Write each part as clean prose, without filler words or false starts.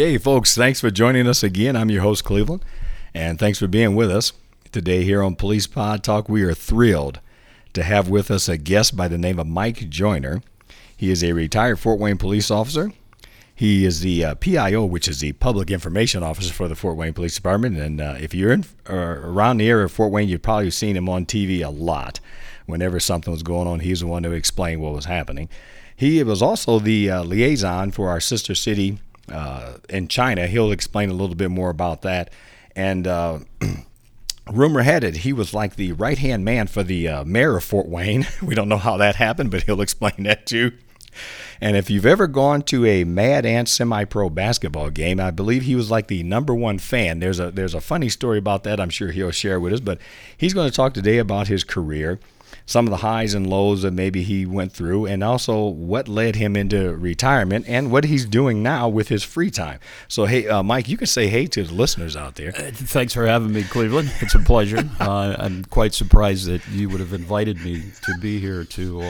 Okay, folks, thanks for joining us again. I'm your host, Cleveland, and thanks for being with us today here on Police Pod Talk. We are thrilled to have with us a guest by the name of Mike Joyner. He is a retired Fort Wayne police officer. He is the PIO, which is the Public Information Officer for the Fort Wayne Police Department. And if you're in or around the area of Fort Wayne, you've probably seen him on TV a lot. Whenever something was going on, he's the one to explain what was happening. He was also the liaison for our sister city in China. He'll explain a little bit more about that. And rumor had it he was like the right-hand man for the mayor of Fort Wayne. We don't know how that happened, but he'll explain that too. And if you've ever gone to a Mad Ants semi-pro basketball game, I believe he was like the number one fan. There's a funny story about that I'm sure he'll share with us, but he's going to talk today about his career, some of the highs and lows that maybe he went through, and also what led him into retirement and what he's doing now with his free time. So, hey, Mike, you can say hey to the listeners out there. Thanks for having me, Cleveland. It's a pleasure. I'm quite surprised that you would have invited me to be here to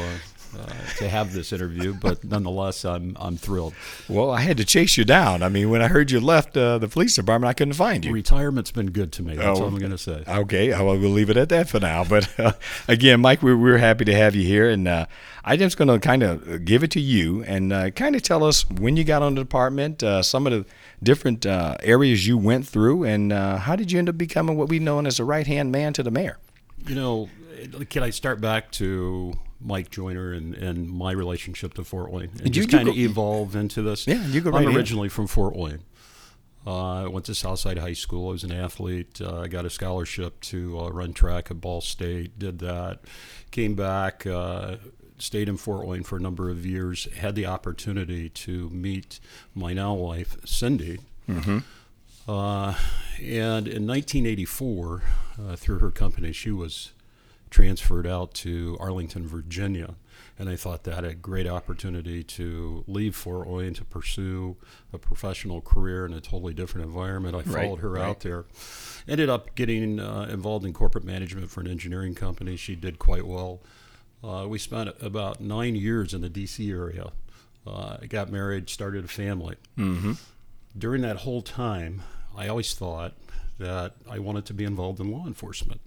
have this interview, but nonetheless, I'm thrilled. Well, I had to chase you down. I mean, when I heard you left the police department, I couldn't find you. Retirement's been good to me. That's all I'm going to say. Okay, well, we'll leave it at that for now. But again, Mike, we're happy to have you here, and I'm just going to kind of give it to you and kind of tell us when you got on the department, some of the different areas you went through, and how did you end up becoming what we know as a right-hand man to the mayor? You know, can I start back to Mike Joyner and my relationship to Fort Wayne, and you just kind of evolve into this. Yeah, you go right I'm originally in. From Fort Wayne. I went to Southside High School. I was an athlete. I got a scholarship to run track at Ball State. Did that. Came back. Stayed in Fort Wayne for a number of years. Had the opportunity to meet my now wife, Cindy. Mm-hmm. And in 1984, through her company, she was transferred out to Arlington, Virginia, and I thought that a great opportunity to leave Fort Wayne to pursue a professional career in a totally different environment. I followed her out there. Ended up getting involved in corporate management for an engineering company. She did quite well. We spent about 9 years in the D.C. area. I got married, started a family. Mm-hmm. During that whole time, I always thought that I wanted to be involved in law enforcement.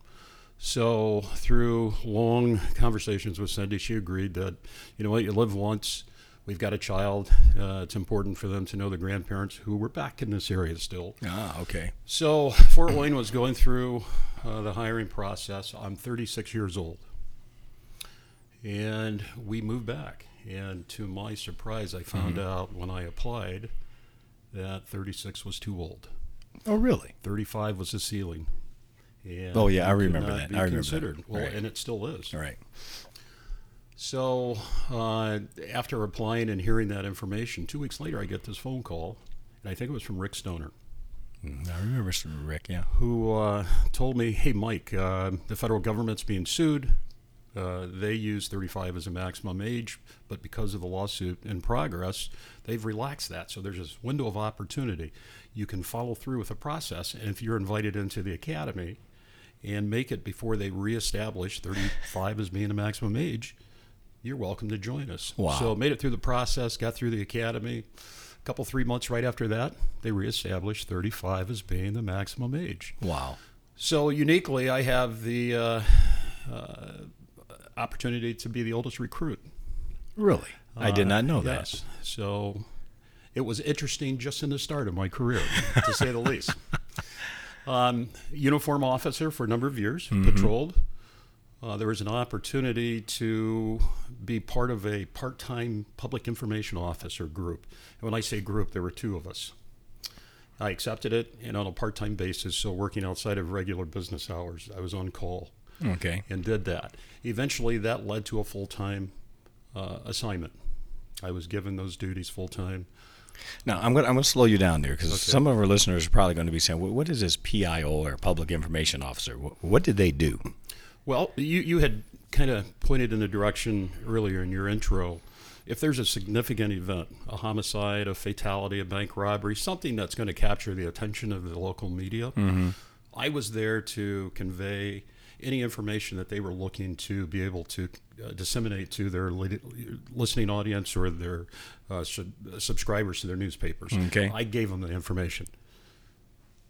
So through long conversations with Cindy, she agreed that, you know what, you live once, we've got a child, it's important for them to know the grandparents who were back in this area still. Ah, okay. So Fort Wayne was going through the hiring process. I'm 36 years old, and we moved back. And to my surprise, I found out when I applied that 36 was too old. Oh, really? 35 was the ceiling. Oh yeah, I remember that. I remember that. Well, and it still is. All right. So after applying and hearing that information, 2 weeks later, I get this phone call, and I think it was from Rick Stoner. I remember from Rick, yeah. Who told me, "Hey, Mike, the federal government's being sued. They use 35 as a maximum age, but because of the lawsuit in progress, they've relaxed that. So there's this window of opportunity. You can follow through with the process, and if you're invited into the academy, and make it before they reestablish 35 as being the maximum age, you're welcome to join us." Wow. So made it through the process, got through the academy. A couple, 3 months right after that, they reestablished 35 as being the maximum age. Wow. So uniquely, I have the opportunity to be the oldest recruit. Really? I did not know that. So it was interesting just in the start of my career, to say the least. Uniform officer for a number of years, patrolled. There was an opportunity to be part of a part-time public information officer group. And when I say group, there were two of us. I accepted it, and on a part-time basis, so working outside of regular business hours, I was on call. Okay. And did that. Eventually, that led to a full-time assignment. I was given those duties full-time. Now, I'm going to slow you down there because some of our listeners are probably going to be saying, what is this PIO or public information officer? What did they do? Well, you had kind of pointed in the direction earlier in your intro. If there's a significant event, a homicide, a fatality, a bank robbery, something that's going to capture the attention of the local media, mm-hmm. I was there to convey any information that they were looking to be able to disseminate to their listening audience or their subscribers to their newspapers. Okay. I gave them the information.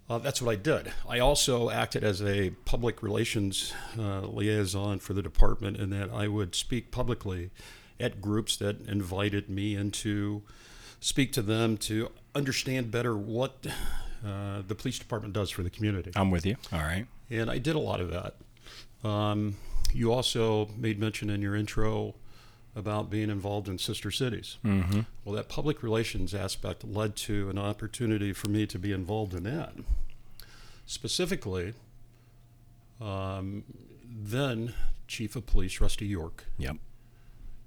That's what I did. I also acted as a public relations liaison for the department in that I would speak publicly at groups that invited me in to speak to them to understand better what the police department does for the community. I'm with you. All right. And I did a lot of that. You also made mention in your intro about being involved in sister cities. Mm-hmm. Well, that public relations aspect led to an opportunity for me to be involved in that. Specifically, then Chief of Police Rusty York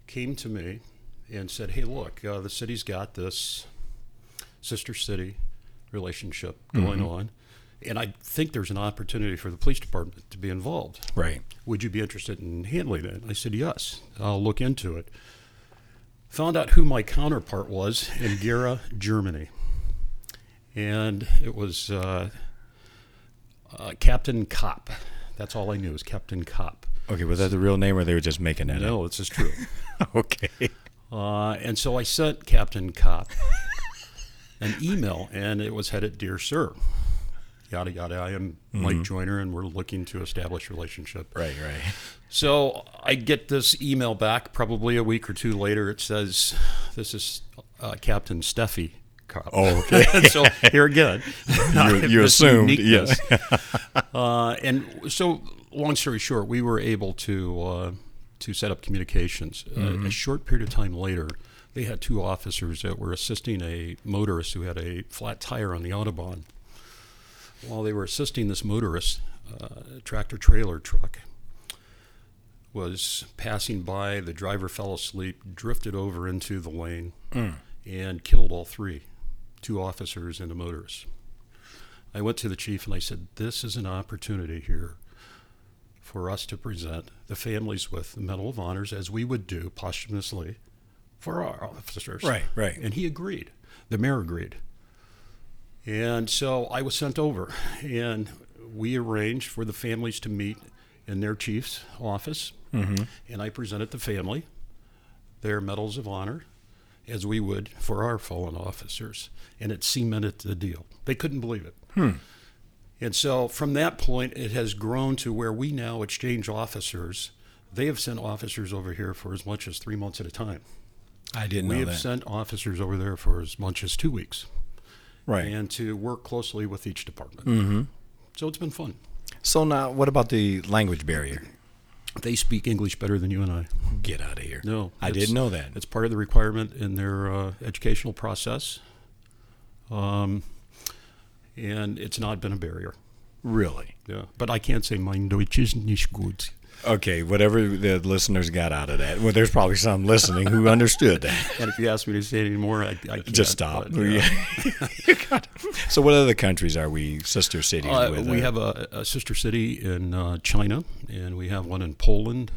came to me and said, hey, look, the city's got this sister city relationship going mm-hmm. on. And I think there's an opportunity for the police department to be involved. Right. Would you be interested in handling that? I said, yes, I'll look into it. Found out who my counterpart was in Gera, Germany. And it was Captain Kopp. That's all I knew was Captain Kopp. Okay, was that the real name or they were just making that up? No, it's just true. Okay. And so I sent Captain Kopp an email, and it was headed, Dear Sir. Yada, yada. I am Mike Joyner, and we're looking to establish a relationship. Right, right. So I get this email back probably a week or two later. It says, this is Captain Steffi. Oh, okay. So here again. You assumed, yes. And so long story short, we were able to set up communications. Mm-hmm. A short period of time later, they had two officers that were assisting a motorist who had a flat tire on the Autobahn. While they were assisting this motorist, a tractor-trailer truck was passing by. The driver fell asleep, drifted over into the lane, and killed all three, two officers and a motorist. I went to the chief and I said, this is an opportunity here for us to present the families with the Medal of Honors, as we would do posthumously for our officers. Right, right. And he agreed. The mayor agreed. And so I was sent over, and we arranged for the families to meet in their chief's office, mm-hmm. and I presented the family their Medals of Honor, as we would for our fallen officers, and it cemented the deal. They couldn't believe it. And so from that point, it has grown to where we now exchange officers. They have sent officers over here for as much as 3 months at a time. I didn't know that. We have sent officers over there for as much as 2 weeks. Right. And to work closely with each department. Mm-hmm. So it's been fun. So now, what about the language barrier? They speak English better than you and I. Get out of here. No. I didn't know that. It's part of the requirement in their educational process. And it's not been a barrier. Really? Yeah. But I can't say mein Deutsch ist nicht gut. Okay, whatever the listeners got out of that. Well, there's probably some listening who understood that. And if you ask me to say any more, I can't. Just stop. But, So what other countries are we sister cities with? We have a sister city in China, and we have one in Poland.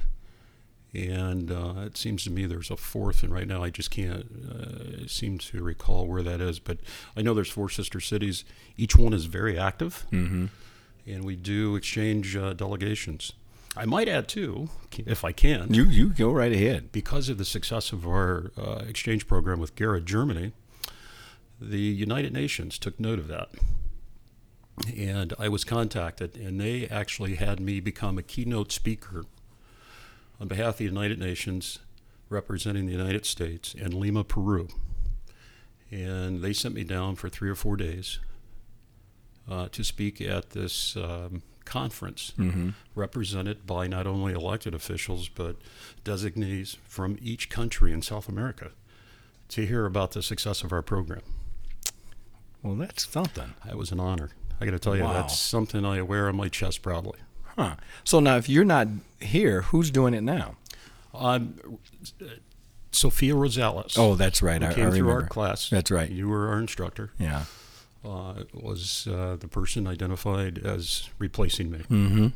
And it seems to me there's a fourth, and right now I just can't seem to recall where that is. But I know there's four sister cities. Each one is very active, mm-hmm. and we do exchange delegations. I might add, too, if I can. You go right ahead. Because of the success of our exchange program with Gera, Germany, the United Nations took note of that. And I was contacted, and they actually had me become a keynote speaker on behalf of the United Nations, representing the United States in Lima, Peru. And they sent me down for 3 or 4 days to speak at this conference, mm-hmm. represented by not only elected officials but designees from each country in South America to hear about the success of our program. Well, that's something. It was an honor. I got to tell you, that's something I wear on my chest proudly. Huh. So now, if you're not here, who's doing it now? Sophia Rosales. Oh, that's right. I came through our class. That's right. You were our instructor. Yeah. Was the person identified as replacing me. Mm-hmm.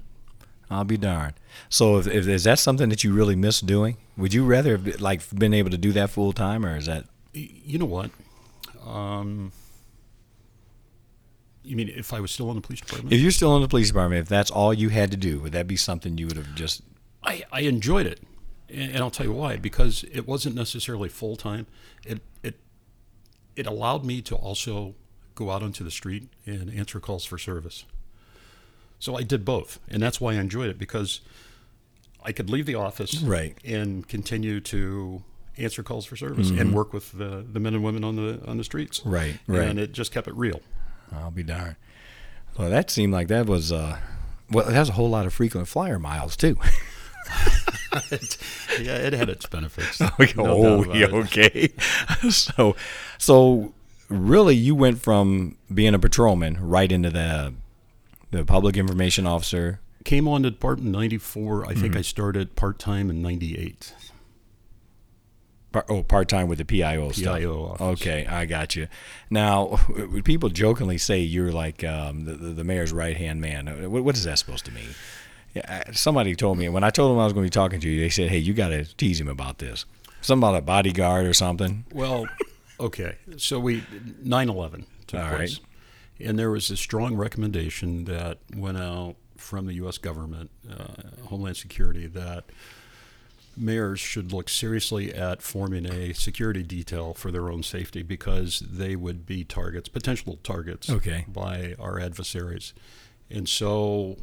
I'll be darned. So if is that something that you really miss doing? Would you rather have, like, been able to do that full time, or is that? You know what? You mean if I was still in the police department? If you're still in the police department, if that's all you had to do, would that be something you would have just? I enjoyed it, and I'll tell you why. Because it wasn't necessarily full time. It allowed me to also go out onto the street and answer calls for service. So I did both, and that's why I enjoyed it, because I could leave the office and continue to answer calls for service and work with the men and women on the streets. Right, right. And it just kept it real. I'll be darned. Well, that seemed like that was, that's a whole lot of frequent flyer miles, too. Yeah, it had its benefits. So really, you went from being a patrolman right into the public information officer. Came on to department in 94. I think I started part-time in 98. Part-time with the PIO stuff. PIO office. Okay, I got you. Now, people jokingly say you're like the mayor's right-hand man. What is that supposed to mean? Yeah, somebody told me, when I told them I was going to be talking to you, they said, hey, you got to tease him about this. Something about a bodyguard or something. Well, okay. So 9/11 took place. And there was a strong recommendation that went out from the U.S. government, Homeland Security, that mayors should look seriously at forming a security detail for their own safety, because they would be potential targets by our adversaries. And so,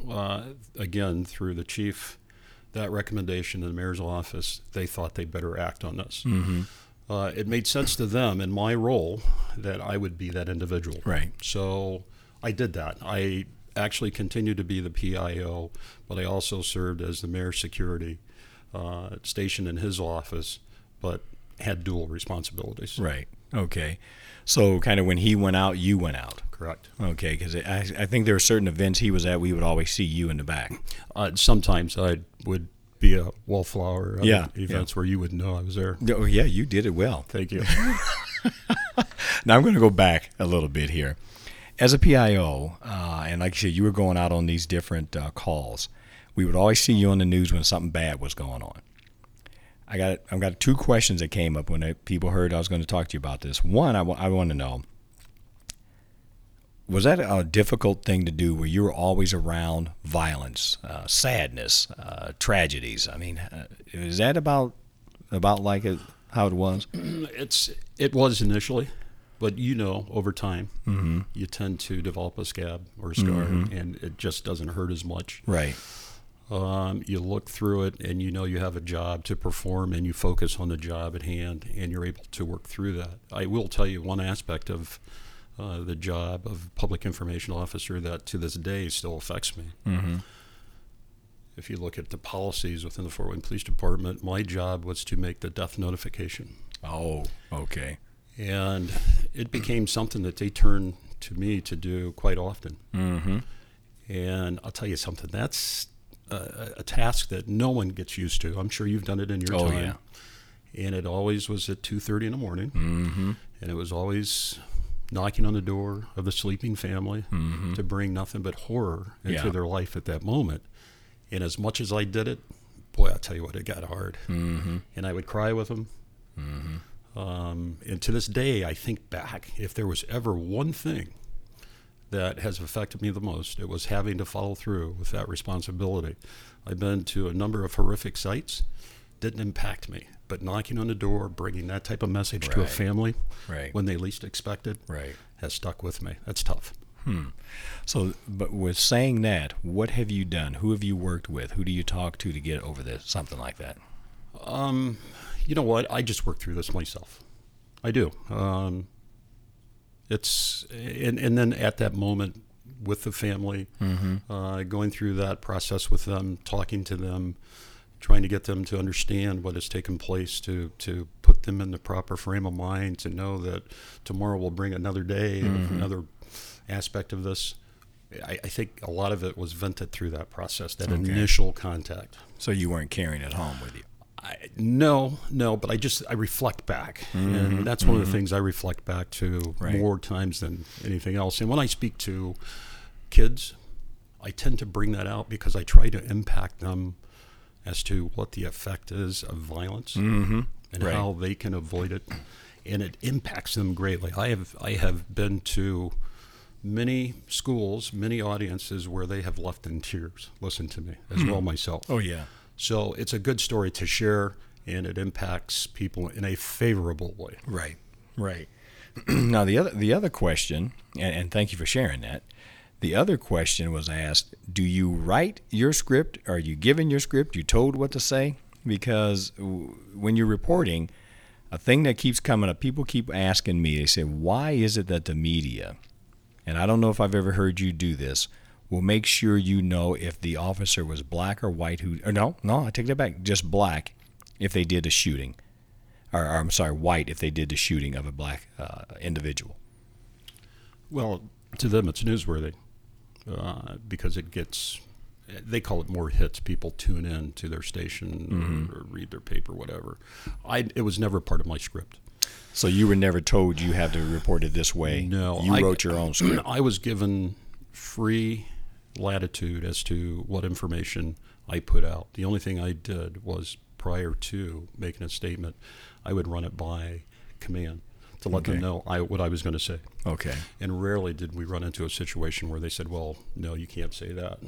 again, through the chief, that recommendation in the mayor's office, they thought they'd better act on this. Mm-hmm. It made sense to them in my role that I would be that individual. Right. So I did that. I actually continued to be the PIO, but I also served as the mayor's security station in his office, but had dual responsibilities. Right. Okay. So kind of when he went out, you went out. Correct. Okay, because I think there were certain events he was at, we would always see you in the back. Sometimes I would be a wallflower events where you wouldn't know I was there. Oh, yeah, you did it well. Thank you. Now I'm going to go back a little bit here. As a PIO, and like you said, you were going out on these different calls. We would always see you on the news when something bad was going on. I've got two questions that came up when people heard I was going to talk to you about this. One, I want to know, was that a difficult thing to do where you were always around violence, sadness, tragedies? I mean, is that about like how it was? It was initially, but over time, you tend to develop a scab or a scar, and it just doesn't hurt as much. Right. You look through it, and you have a job to perform, and you focus on the job at hand, and you're able to work through that. I will tell you one aspect of the job of public information officer that to this day still affects me. Mm-hmm. If you look at the policies within the Fort Wayne Police Department, my job was to make the death notification. Oh, okay. And it became something that they turned to me to do quite often. Mm-hmm. And I'll tell you something, that's a task that no one gets used to. I'm sure you've done it in your time. Yeah. And it always was at 2:30 in the morning. Mm-hmm. And it was always knocking on the door of the sleeping family to bring nothing but horror into their life at that moment. And as much as I did it, boy, I'll tell you what, it got hard. Mm-hmm. And I would cry with them. Mm-hmm. And to this day, I think back, if there was ever one thing that has affected me the most, it was having to follow through with that responsibility. I've been to a number of horrific sites. Didn't impact me, but knocking on the door, bringing that type of message to a family when they least expect it has stuck with me. That's tough. So, but with saying that, what have you done? Who have you worked with? Who do you talk to get over this, something like that? You know what? I just work through this myself. I do. And then at that moment with the family, going through that process with them, talking to them, trying to get them to understand what has taken place, to put them in the proper frame of mind, to know that tomorrow will bring another day, another aspect of this. I think a lot of it was vented through that process, that initial contact. So you weren't carrying it home with you? No, but I reflect back. Mm-hmm, and that's one of the things I reflect back to more times than anything else. And when I speak to kids, I tend to bring that out because I try to impact them as to what the effect is of violence and how they can avoid it. And it impacts them greatly. I have been to many schools, many audiences where they have left in tears. Listen to me, as well myself. Oh, yeah. So it's a good story to share, and it impacts people in a favorable way. Right, right. Now, the other question, and thank you for sharing that, the other question was asked, do you write your script? Are you given your script? You told what to say? Because when you're reporting, a thing that keeps coming up, people keep asking me, they say, why is it that the media, and I don't know if I've ever heard you do this, will make sure you know if the officer was black or white I take that back, just black if they did a shooting, or I'm sorry, white if they did the shooting of a black individual? Well, to them it's newsworthy because it gets, they call it more hits. People tune in to their station or read their paper, whatever. It was never part of my script. So you were never told you have to report it this way? No. You wrote your own script? I was given free latitude as to what information I put out. The only thing I did was, prior to making a statement, I would run it by command to let them know what I was going to say. Okay. And rarely did we run into a situation where they said, well, no, you can't say that.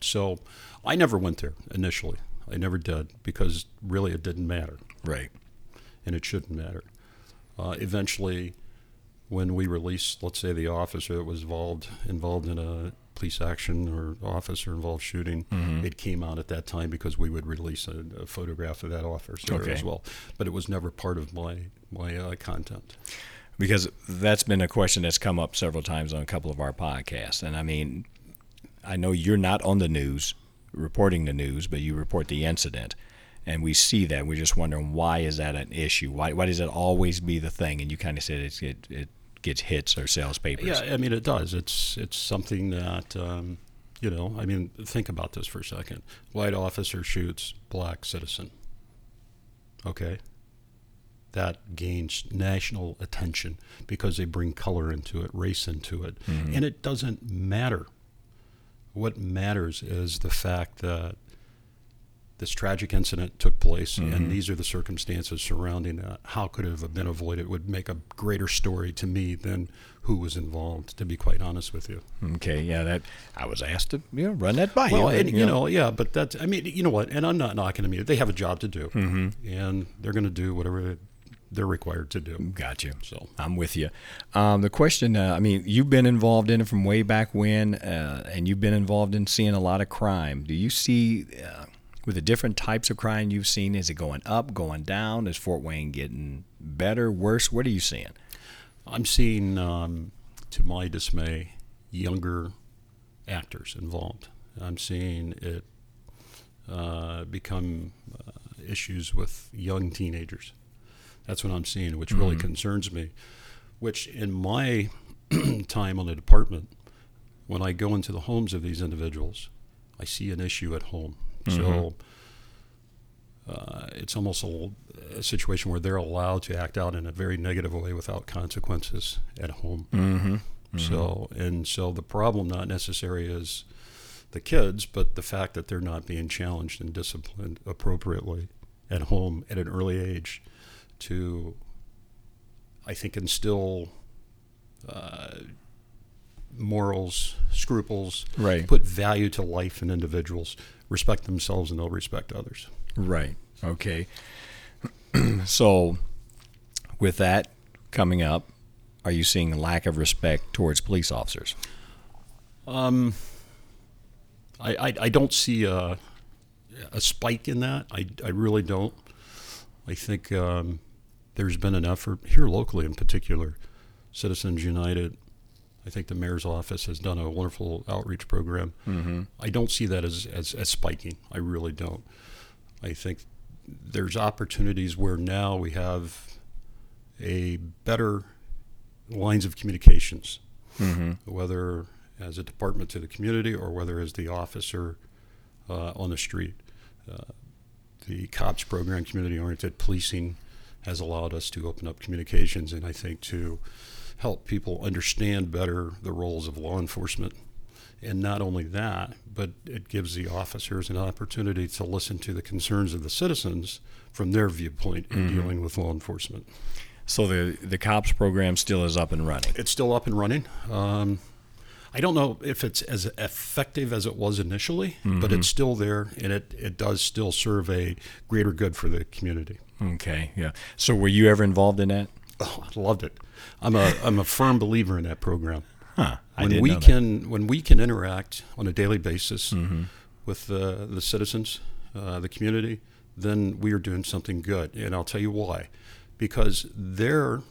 So I never went there initially. I never did, because really it didn't matter. Right. And it shouldn't matter. Eventually, when we released, let's say, the officer that was involved in a police action or officer-involved shooting, it came out at that time because we would release a photograph of that officer as well. But it was never part of my content. Because that's been a question that's come up several times on a couple of our podcasts. And, I mean, I know you're not on the news, reporting the news, but you report the incident. And we see that. We're just wondering, why is that an issue? Why does it always be the thing? And you kind of said it gets hits or sells papers. Yeah, I mean, it does. It's something that, I mean, think about this for a second. White officer shoots black citizen. Okay? That gains national attention because they bring color into it, race into it. Mm-hmm. And it doesn't matter. What matters is the fact that this tragic incident took place, and these are the circumstances surrounding that. How could it have been avoided? It would make a greater story to me than who was involved, to be quite honest with you. Okay, yeah, that I was asked to run that by you. And, but that's, I mean, you know what, and I'm not knocking them. They have a job to do, and they're going to do whatever they're required to do. Got you. So I'm with you. The question, you've been involved in it from way back when, and you've been involved in seeing a lot of crime. Do you see... with the different types of crime you've seen, is it going up, going down? Is Fort Wayne getting better, worse? What are you seeing? I'm seeing, to my dismay, younger actors involved. I'm seeing it become issues with young teenagers. That's what I'm seeing, which really concerns me, which in my time on the department, when I go into the homes of these individuals, I see an issue at home. So it's almost a situation where they're allowed to act out in a very negative way without consequences at home. So the problem not necessarily is the kids, but the fact that they're not being challenged and disciplined appropriately at home at an early age to, I think, instill morals, scruples, put value to life in individuals, respect themselves, and they'll respect others. Right. Okay. So with that coming up, are you seeing a lack of respect towards police officers? I don't see a spike in that. I really don't. I think there's been an effort here locally in particular, Citizens United. I think the mayor's office has done a wonderful outreach program. I don't see that as spiking. I really don't. I think there's opportunities where now we have a better lines of communications, whether as a department to the community or whether as the officer on the street. the COPS program, community-oriented policing, has allowed us to open up communications, and I think to help people understand better the roles of law enforcement. And not only that, but it gives the officers an opportunity to listen to the concerns of the citizens from their viewpoint in dealing with law enforcement. So the COPS program still is up and running? It's still up and running. I don't know if it's as effective as it was initially, but it's still there, and it does still serve a greater good for the community. Okay, yeah. So were you ever involved in that? Oh, I loved it. I'm a firm believer in that program. Huh. When we can interact on a daily basis with the citizens, the community, then we are doing something good. And I'll tell you why. Because their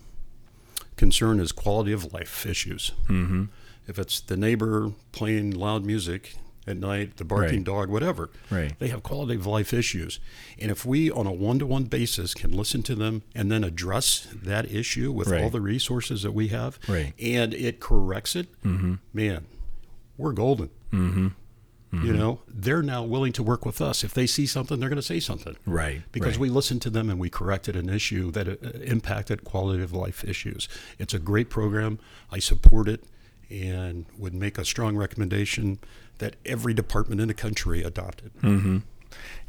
concern is quality of life issues. Mm-hmm. If it's the neighbor playing loud music at night, the barking dog, whatever, they have quality of life issues. And if we, on a one-to-one basis, can listen to them and then address that issue with all the resources that we have, and it corrects it, man, we're golden. You know, they're now willing to work with us. If they see something, they're going to say something. Right. Because we listened to them and we corrected an issue that impacted quality of life issues. It's a great program. I support it, and would make a strong recommendation that every department in the country adopt it.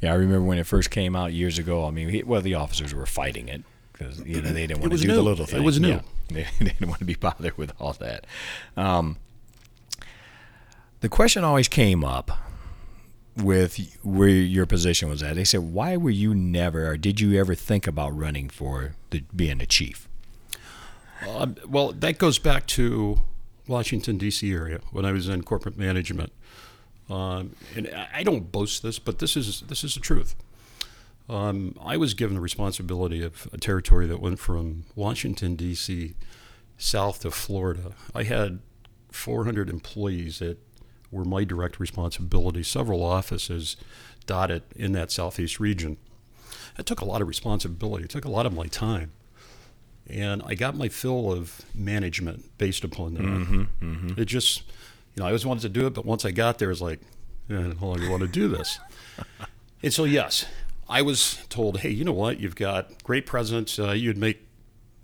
Yeah, I remember when it first came out years ago. I mean, well, the officers were fighting it because they didn't want to do the little things. It was new. Yeah. They didn't want to be bothered with all that. The question always came up with where your position was at. They said, why were you never, or did you ever think about running for being a chief? Well, that goes back to Washington, D.C. area when I was in corporate management. And I don't boast this, but this is the truth. I was given the responsibility of a territory that went from Washington, D.C. south to Florida. I had 400 employees that were my direct responsibility, several offices dotted in that southeast region. It took a lot of responsibility. It took a lot of my time. And I got my fill of management based upon that. It just, I always wanted to do it, but once I got there, it's like, I don't longer want to do this. And so, yes, I was told, hey, you know what? You've got great presence. You'd make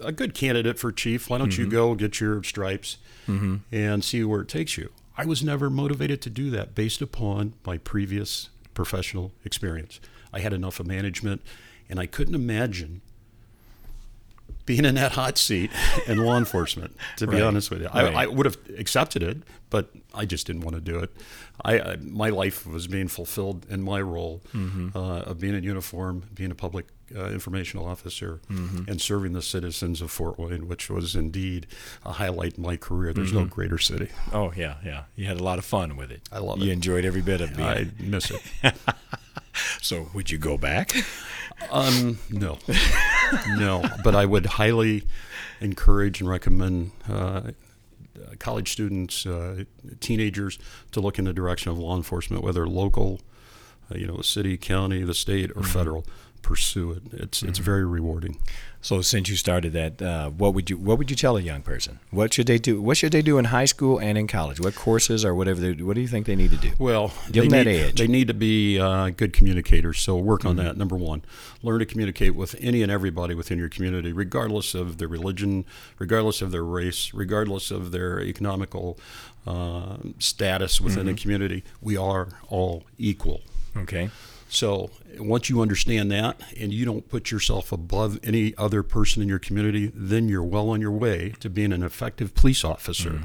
a good candidate for chief. Why don't you go get your stripes and see where it takes you? I was never motivated to do that based upon my previous professional experience. I had enough of management, and I couldn't imagine being in that hot seat in law enforcement, to be honest with you. I would have accepted it, but I just didn't want to do it. My life was being fulfilled in my role of being in uniform, being a public informational officer, and serving the citizens of Fort Wayne, which was indeed a highlight in my career. There's no greater city. Oh, yeah, yeah. You had a lot of fun with it. I love it. You enjoyed every bit of it. I miss it. So would you go back? No. No, but I would highly encourage and recommend college students, teenagers, to look in the direction of law enforcement, whether local, city, county, the state, or federal. Pursue it. It's very rewarding. So since you started that, what would you tell a young person? What should they do? What should they do in high school and in college? What courses or whatever? What do you think they need to do? Well, They need to be good communicators. So work on that. Number one, learn to communicate with any and everybody within your community, regardless of their religion, regardless of their race, regardless of their economical status within the community. We are all equal. Okay. So once you understand that and you don't put yourself above any other person in your community, then you're well on your way to being an effective police officer.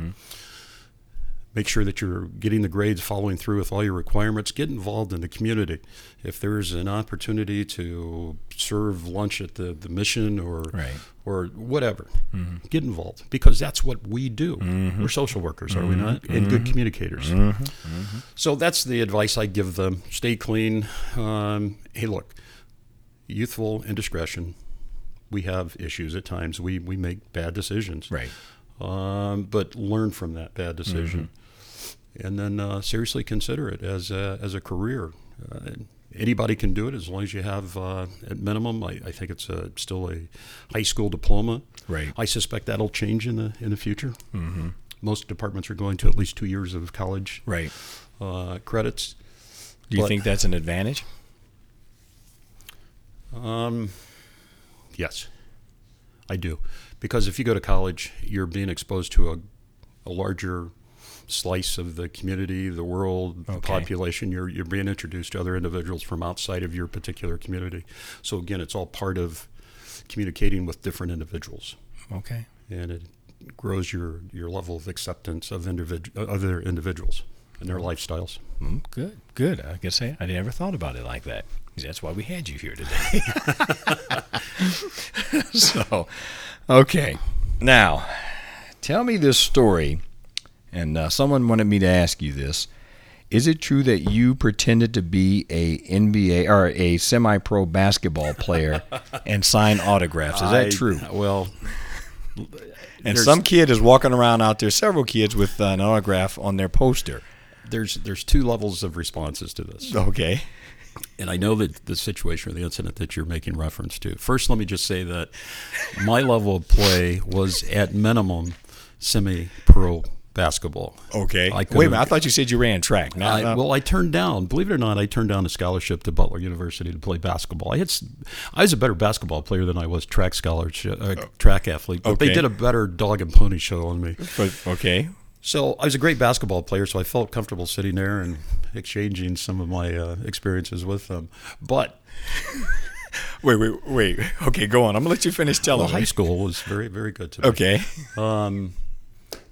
Make sure that you're getting the grades, following through with all your requirements. Get involved in the community. If there's an opportunity to serve lunch at the mission or whatever, get involved, because that's what we do. We're social workers, are we not? And good communicators. So that's the advice I give them. Stay clean. Hey, look, youthful indiscretion. We have issues at times. We make bad decisions. Right. But learn from that bad decision. And then seriously consider it as a career. Anybody can do it as long as you have, at minimum, I think it's still a high school diploma. Right. I suspect that'll change in the future. Most departments are going to at least 2 years of college credits. Do you think that's an advantage? Yes, I do. Because if you go to college, you're being exposed to a larger slice of the community, the world, the population. You're being introduced to other individuals from outside of your particular community. So again, it's all part of communicating with different individuals. Okay. And it grows your level of acceptance of other individuals and their lifestyles. Good, good. I guess I never thought about it like that. That's why we had you here today. So, okay. Now, tell me this story, and someone wanted me to ask you this. Is it true that you pretended to be a NBA or a semi-pro basketball player and sign autographs? Is that true? Well... And some kid is walking around out there, several kids with an autograph on their poster. There's two levels of responses to this. Okay. And I know that the situation or the incident that you're making reference to. First, let me just say that my level of play was at minimum semi-pro basketball. Okay. Wait a minute. I thought you said you ran track. I turned down, believe it or not, a scholarship to Butler University to play basketball. I was a better basketball player than I was track athlete, but They did a better dog and pony show on me. But, okay. So I was a great basketball player, so I felt comfortable sitting there and exchanging some of my experiences with them. But... Wait. Okay, go on. I'm going to let you finish telling me. High school was very, very good to me. Okay.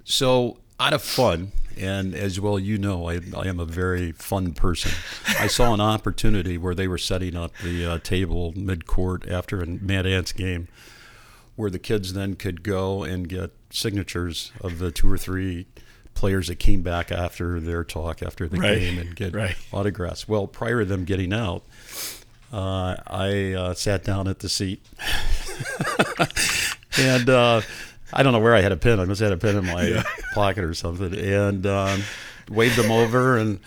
So... Out of fun, and as well you know, I am a very fun person. I saw an opportunity where they were setting up the table mid-court after a Mad Ants game where the kids then could go and get signatures of the two or three players that came back after their talk, after the game, and get autographs. Well, prior to them getting out, I sat down at the seat and... I don't know where I had a pen. I must have had a pen in my pocket or something. And waved them over and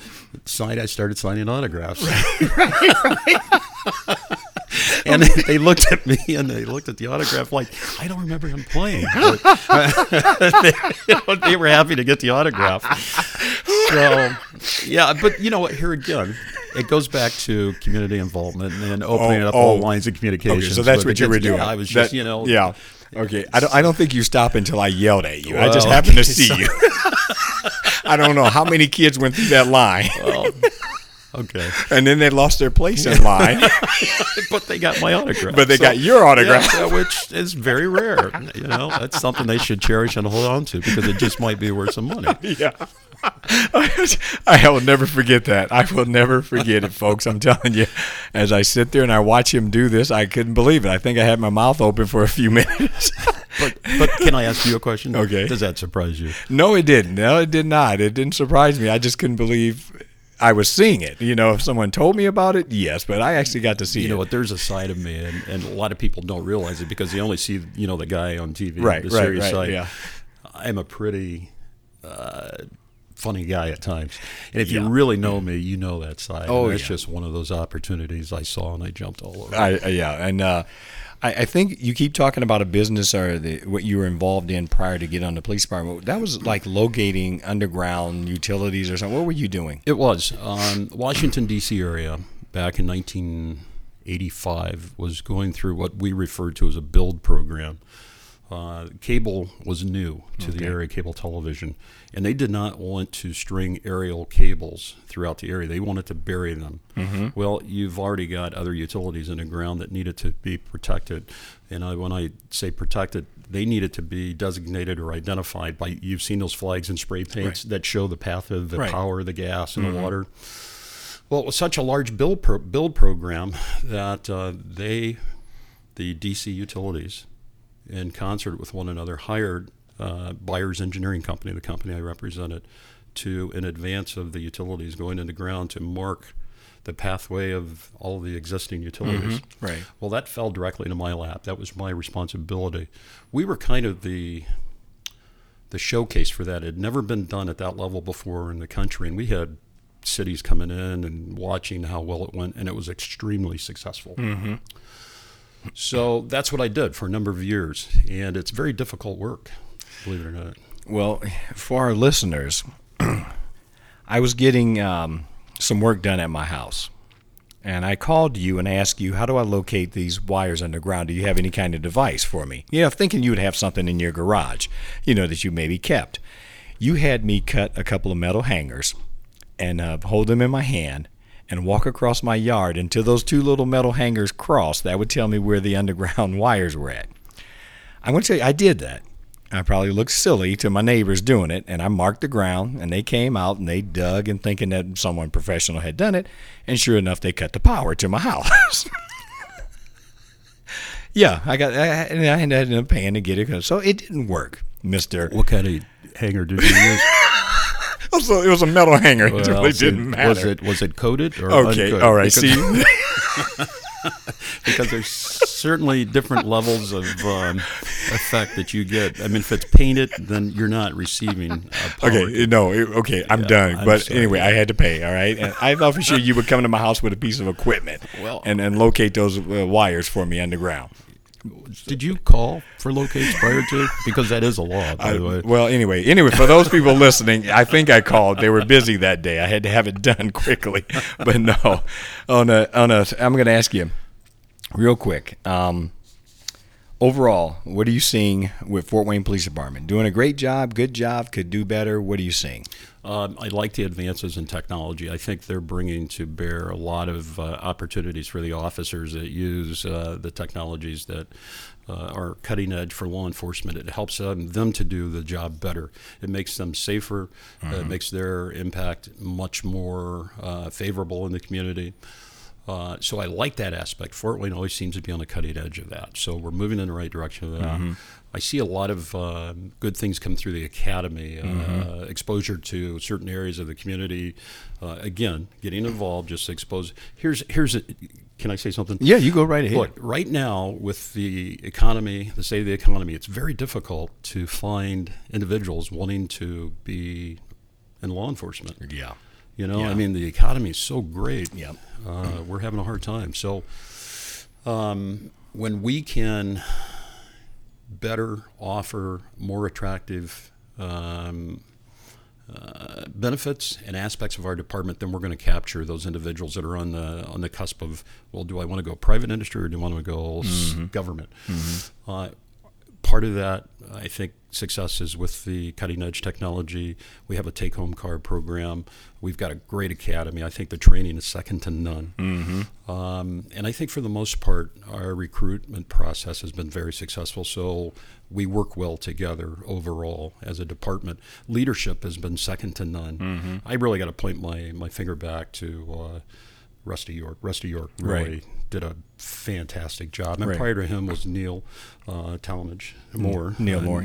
I started signing autographs. Right. And they looked at me and they looked at the autograph like, I don't remember him playing. But, they were happy to get the autograph. So, yeah, but you know what? Here again, it goes back to community involvement and opening up all lines of communication. Okay, so that's what you were doing. I was just, yeah. Okay, I don't think you stopped until I yelled at you. Well, I just happened to see you. I don't know how many kids went through that line. Well, okay. And then they lost their place in line. But they got my autograph. But they got your autograph. Yeah, which is very rare. That's something they should cherish and hold on to because it just might be worth some money. Yeah. I will never forget that. I will never forget it, folks. I'm telling you, as I sit there and I watch him do this, I couldn't believe it. I think I had my mouth open for a few minutes. But can I ask you a question? Okay. Does that surprise you? No, it didn't. No, it did not. It didn't surprise me. I just couldn't believe I was seeing it. If someone told me about it, yes, but I actually got to see it. You know what? There's a side of me, and a lot of people don't realize it because they only see, the guy on TV. Right, serious side. Yeah. I'm a pretty... funny guy at times. And if you really know me, you know that side. Oh, it's just one of those opportunities I saw and I jumped all over. I think you keep talking about a business or what you were involved in prior to getting on the police department. That was like locating underground utilities or something. What were you doing? It was. Washington, D.C. area back in 1985 was going through what we referred to as a build program. Cable was new to the area, cable television, and they did not want to string aerial cables throughout the area. They wanted to bury them. Mm-hmm. Well, you've already got other utilities in the ground that needed to be protected. And when I say protected, they needed to be designated or identified by, you've seen those flags and spray paints that show the path of the power, the gas, and the water. Well, it was such a large build program that the DC utilities, in concert with one another, hired Byers Engineering Company, the company I represented, to, in advance of the utilities going into ground, to mark the pathway of all the existing utilities. Mm-hmm. Right. Well, that fell directly into my lap. That was my responsibility. We were kind of the showcase for that. It had never been done at that level before in the country, and we had cities coming in and watching how well it went, and it was extremely successful. Mm-hmm. So that's what I did for a number of years, and it's very difficult work, believe it or not. Well, for our listeners, I was getting some work done at my house. and I called you and asked you, how do I locate these wires underground? Do you have any kind of device for me? You know, thinking you would have something in your garage, you know, that you maybe kept. You had me cut a couple of metal hangers and hold them in my hand and walk across my yard until those two little metal hangers crossed. That would tell me where the underground wires were at. I'm going to tell you, I did that. I probably looked silly to my neighbors doing it, and I marked the ground, and they came out, and they dug, and thinking that someone professional had done it, and sure enough, they cut the power to my house. Yeah, I ended up paying to get it, so it didn't work, Mr. What kind of hanger did you use? So it was a metal hanger. Well, it really didn't matter. Was it coated or okay, uncoated? All right, because, see? Because there's certainly different levels of effect that you get. I mean, if it's painted, then you're not receiving power. Okay, no, okay, I'm done. But anyway, I had to pay, all right? And I thought for sure you would come to my house with a piece of equipment and locate those wires for me underground. Did you call for locates prior to? Because that is a law, by the way. Well, anyway, for those people listening, I think I called. They were busy that day. I had to have it done quickly. But no, I'm going to ask you real quick. Overall, what are you seeing with Fort Wayne Police Department? Doing a great job, good job, could do better. What are you seeing? I like the advances in technology. I think they're bringing to bear a lot of opportunities for the officers that use the technologies that are cutting edge for law enforcement. It helps them to do the job better. It makes them safer. Uh-huh. It makes their impact much more favorable in the community. So I like that aspect. Fort Wayne always seems to be on the cutting edge of that. So we're moving in the right direction of that. Mm-hmm. I see a lot of good things come through the academy, mm-hmm. Exposure to certain areas of the community. Again, getting involved, just expose. Here's a, can I say something? Yeah, you go right ahead. Look, right now with the economy, the state of the economy, it's very difficult to find individuals wanting to be in law enforcement. Yeah. You know, yeah. I mean, the economy is so great. Yeah. We're having a hard time. So when we can better offer more attractive benefits and aspects of our department, then we're going to capture those individuals that are on the cusp of, well, do I want to go private industry or do I want to go mm-hmm. government? Mm-hmm. Part of that, I think, success is with the cutting-edge technology. We have a take-home card program. We've got a great academy. I think the training is second to none. Mm-hmm. And I think for the most part, our recruitment process has been very successful. So we work well together overall as a department. Leadership has been second to none. Mm-hmm. I really got to point my finger back to Rusty York. Rusty York really right. did a fantastic job. And right. prior to him was Neil Talmadge Moore. Neil Moore.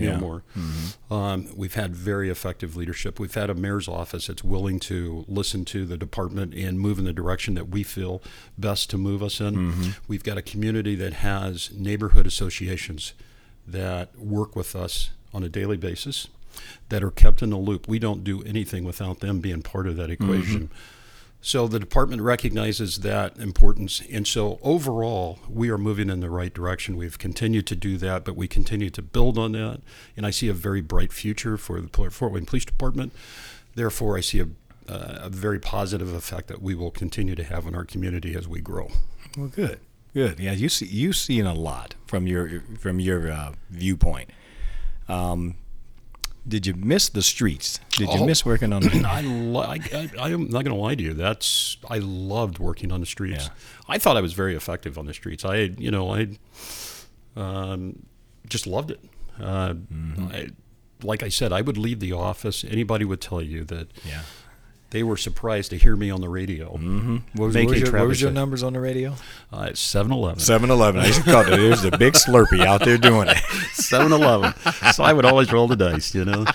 Mm-hmm. We've had very effective leadership. We've had a mayor's office that's willing to listen to the department and move in the direction that we feel best to move us in. Mm-hmm. We've got a community that has neighborhood associations that work with us on a daily basis that are kept in the loop. We don't do anything without them being part of that equation. Mm-hmm. So the department recognizes that importance. And so overall, we are moving in the right direction. We've continued to do that, but we continue to build on that. And I see a very bright future for the Fort Wayne Police Department. Therefore, I see a very positive effect that we will continue to have in our community as we grow. Well, good, good. Yeah, you've seen a lot from your viewpoint. Did you miss the streets? Did you miss working on the streets? I'm not going to lie to you. I loved working on the streets. Yeah. I thought I was very effective on the streets. I just loved it. Mm-hmm. Like I said, I would leave the office. Anybody would tell you that yeah. they were surprised to hear me on the radio. Mm-hmm. What was your numbers on the radio? It's 7-Eleven. 7-Eleven. I used to call it. It was the big Slurpee out there doing it. 7-Eleven. So I would always roll the dice, you know.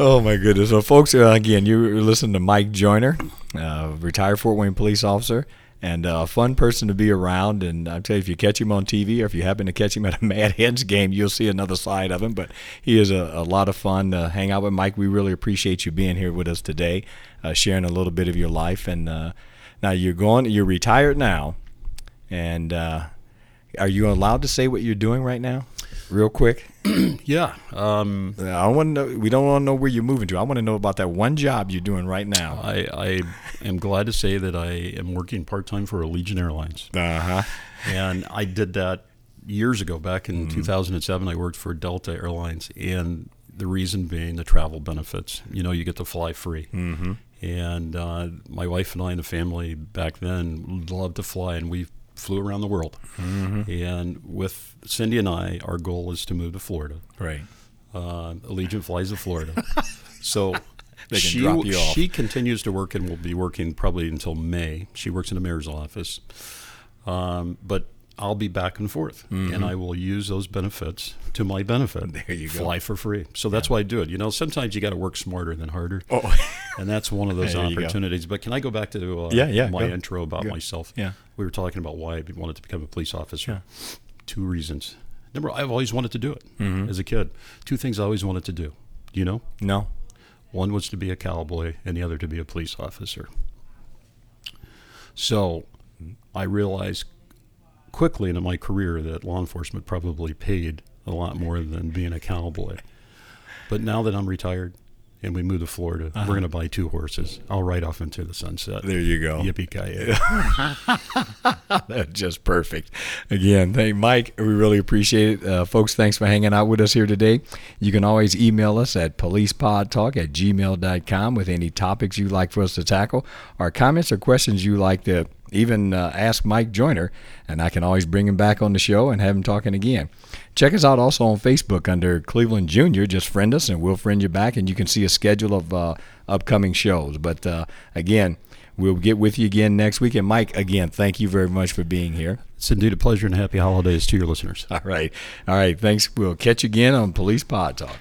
Oh, my goodness. So, folks, again, you're listening to Mike Joyner, retired Fort Wayne police officer, and a fun person to be around. And I'll tell you, if you catch him on TV or if you happen to catch him at a Mad Ants game, you'll see another side of him. But he is a lot of fun to hang out with. Mike, we really appreciate you being here with us today, sharing a little bit of your life. And now you're retired now, and are you allowed to say what you're doing right now? real quick? Yeah. I want to know. We don't want to know where you're moving to. I want to know about that one job you're doing right now. I am glad to say that I am working part-time for Allegiant Airlines. Uh-huh. And I did that years ago. Back in 2007, I worked for Delta Airlines, and the reason being the travel benefits. You know, you get to fly free. Mm-hmm. And my wife and I and the family back then loved to fly, and we flew around the world. Mm-hmm. And with Cindy and I, our goal is to move to Florida. Right. Allegiant flies to Florida. So she continues to work and will be working probably until May. She works in the mayor's office. But I'll be back and forth, mm-hmm. and I will use those benefits to my benefit. There you go. Fly for free. So that's why I do it. You know, sometimes you got to work smarter than harder, and that's one of those opportunities. But can I go back to my intro about myself? Yeah. We were talking about why I wanted to become a police officer. Yeah. 2 reasons. Number one, I've always wanted to do it as a kid. 2 things I always wanted to do. Do you know? No. 1 was to be a cowboy, and the other to be a police officer. So I realized quickly into my career that law enforcement probably paid a lot more than being a cowboy. But now that I'm retired and we move to Florida, we're going to buy 2 horses. I'll ride off into the sunset. There you go. Yippee-ki-yay. That's just perfect. Again, thank Mike. We really appreciate it. Folks, thanks for hanging out with us here today. You can always email us at policepodtalk@gmail.com with any topics you'd like for us to tackle, or comments or questions you'd like to even ask Mike Joyner, and I can always bring him back on the show and have him talking again. Check us out also on Facebook under Cleveland Junior. Just friend us, and we'll friend you back, and you can see a schedule of upcoming shows. But again, we'll get with you again next week. And Mike, again, thank you very much for being here. It's indeed a pleasure, and happy holidays to your listeners. All right. Thanks. We'll catch you again on Police Pod Talk.